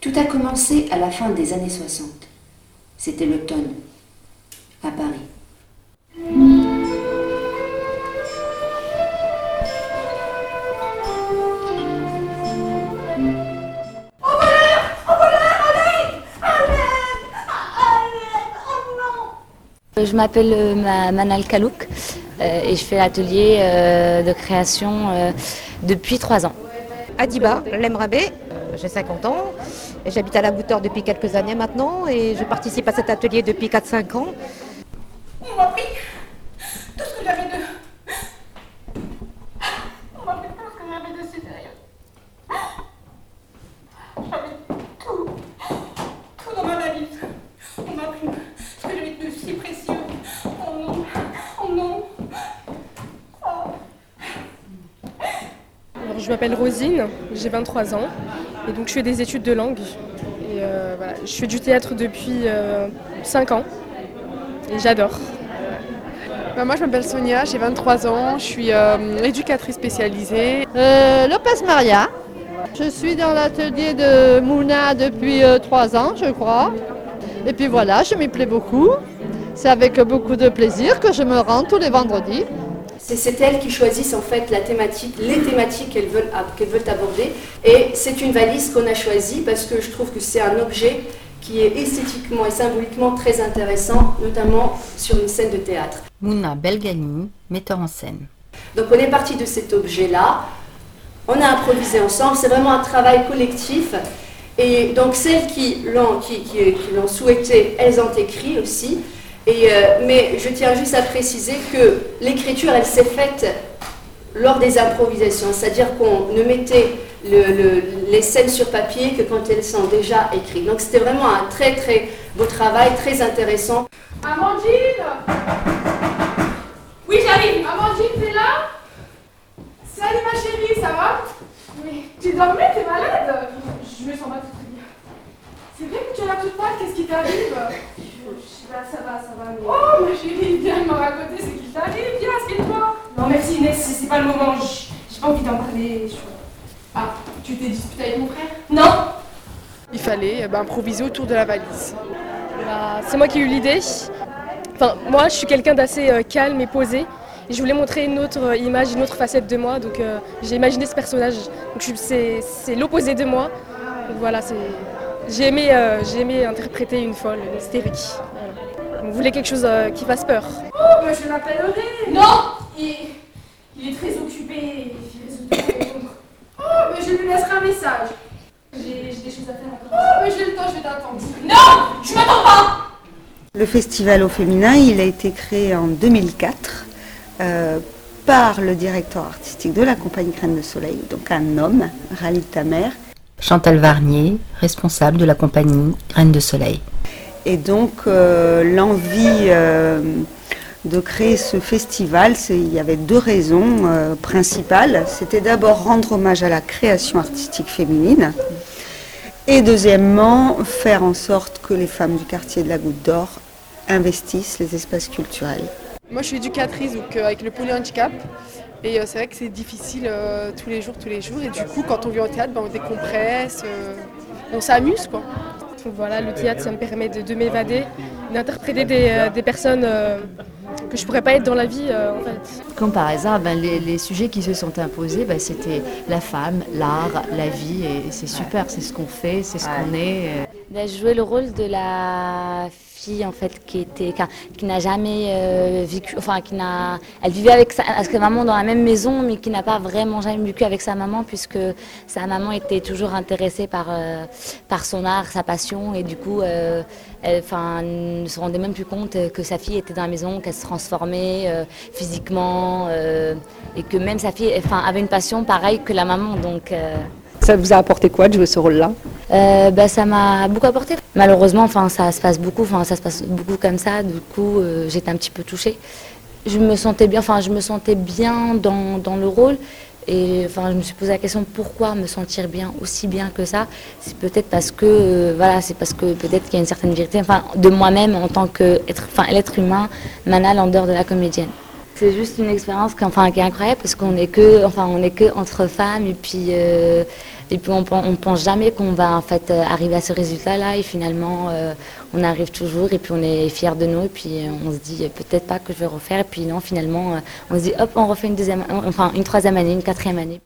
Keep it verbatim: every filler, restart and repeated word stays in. Tout a commencé à la fin des années soixante. C'était l'automne, à Paris. Je m'appelle euh, Manal Kalouk euh, et je fais l'atelier euh, de création euh, depuis trois ans. Adiba Lemrabé, euh, j'ai cinquante ans et j'habite à la Goutte d'Or depuis quelques années maintenant et je participe à cet atelier depuis quatre cinq ans. On m'a pris tout ce que j'avais de... On m'a pris tout ce que j'avais de supérieur. J'avais tout, tout dans ma valise. On m'a pris ce que j'avais de si précieux. Je m'appelle Rosine, j'ai vingt-trois ans et donc je fais des études de langue. Et euh, voilà, je fais du théâtre depuis euh, cinq ans et j'adore. Bah moi je m'appelle Sonia, j'ai vingt-trois ans, je suis euh, éducatrice spécialisée. Euh, Lopez Maria, je suis dans l'atelier de Mouna depuis euh, trois ans je crois. Et puis voilà, je m'y plais beaucoup. C'est avec beaucoup de plaisir que je me rends tous les vendredis. C'est elles qui choisissent en fait la thématique, les thématiques qu'elles veulent, qu'elles veulent aborder. Et c'est une valise qu'on a choisie parce que je trouve que c'est un objet qui est esthétiquement et symboliquement très intéressant, notamment sur une scène de théâtre. Mouna Belgani, metteur en scène. Donc on est parti de cet objet-là, on a improvisé ensemble, c'est vraiment un travail collectif. Et donc celles qui l'ont qui, qui, qui l'ont souhaité, elles ont écrit aussi. Et euh, mais je tiens juste à préciser que l'écriture, elle s'est faite lors des improvisations, c'est-à-dire qu'on ne mettait le, le, les scènes sur papier que quand elles sont déjà écrites. Donc c'était vraiment un très très beau travail, très intéressant. Amandine! Oui, j'arrive. Amandine, t'es là? Salut ma chérie, ça va? Mais tu dormais, t'es malade? Je me sens pas tout bien. C'est vrai que tu as la toute pâle, qu'est-ce qui t'arrive? Là, ça va, ça va. Mais... Oh, ma chérie, viens me raconter ce qui t'arrive, viens, assieds-toi. Non, merci Inès, c'est pas le moment, j'ai pas envie d'en parler. Je... Ah, tu t'es disputée avec mon frère? Non. Il fallait bah, improviser autour de la valise. Bah, c'est moi qui ai eu l'idée. Enfin, moi, je suis quelqu'un d'assez euh, calme et posé. Et je voulais montrer une autre image, une autre facette de moi, donc euh, j'ai imaginé ce personnage. Donc c'est l'opposé de moi. Donc voilà, c'est... J'ai aimé, euh, j'ai aimé interpréter une folle, une hystérique. Voilà. On voulait quelque chose euh, qui fasse peur. Oh, moi je l'appellerai. Non, il, il est très occupé. Il résout tout. Oh, mais je lui laisserai un message. J'ai des choses à faire encore. Oh, mais j'ai le temps, je vais t'attendre. Non, je m'attends pas. Le festival au féminin, il a été créé en deux mille quatre euh, par le directeur artistique de la compagnie Crème de Soleil, donc un homme, Rallye Tamer. Chantal Varnier, responsable de la compagnie Reine de Soleil. Et donc euh, l'envie euh, de créer ce festival, il y avait deux raisons euh, principales. C'était d'abord rendre hommage à la création artistique féminine et deuxièmement faire en sorte que les femmes du quartier de la Goutte d'Or investissent les espaces culturels. Moi je suis éducatrice donc, euh, avec le polyhandicap. Et euh, c'est vrai que c'est difficile euh, tous les jours, tous les jours. Et du coup, quand on vient au théâtre, ben, on décompresse, euh, on s'amuse, quoi. Donc, voilà, le théâtre, ça me permet de, de m'évader, d'interpréter des, euh, des personnes euh, que je ne pourrais pas être dans la vie, euh, en fait. Comme par hasard, ben, les, les sujets qui se sont imposés, ben, c'était la femme, l'art, la vie. Et c'est super, c'est ce qu'on fait, c'est ce qu'on est. Ben, je jouais le rôle de la fille en fait qui était qui n'a jamais euh, vécu, enfin qui n'a, elle vivait avec sa, avec sa maman dans la même maison, mais qui n'a pas vraiment jamais vécu avec sa maman puisque sa maman était toujours intéressée par euh, par son art, sa passion et du coup, euh, elle, enfin, ne se rendait même plus compte que sa fille était dans la maison, qu'elle se transformait euh, physiquement euh, et que même sa fille, enfin, avait une passion pareille que la maman, donc. Euh, Ça vous a apporté quoi de jouer ce rôle-là? euh, bah, Ça m'a beaucoup apporté. Malheureusement, enfin, ça se passe beaucoup, enfin, ça se passe beaucoup comme ça. Du coup, euh, j'étais un petit peu touchée. Je me sentais bien, enfin, je me sentais bien dans, dans le rôle. Et enfin, je me suis posé la question pourquoi me sentir bien aussi bien que ça. C'est peut-être parce que euh, voilà, c'est parce que peut-être qu'il y a une certaine vérité, enfin, de moi-même en tant que être, enfin, l'être humain, Manal en dehors de la comédienne. C'est juste une expérience qui, enfin, qui est incroyable parce qu'on n'est que, enfin, on est que entre femmes et puis, euh, et puis on ne pense jamais qu'on va en fait, arriver à ce résultat-là et finalement euh, on arrive toujours et puis on est fiers de nous et puis on se dit peut-être pas que je vais refaire et puis non finalement on se dit hop on refait une, deuxième, enfin, une troisième année, une quatrième année.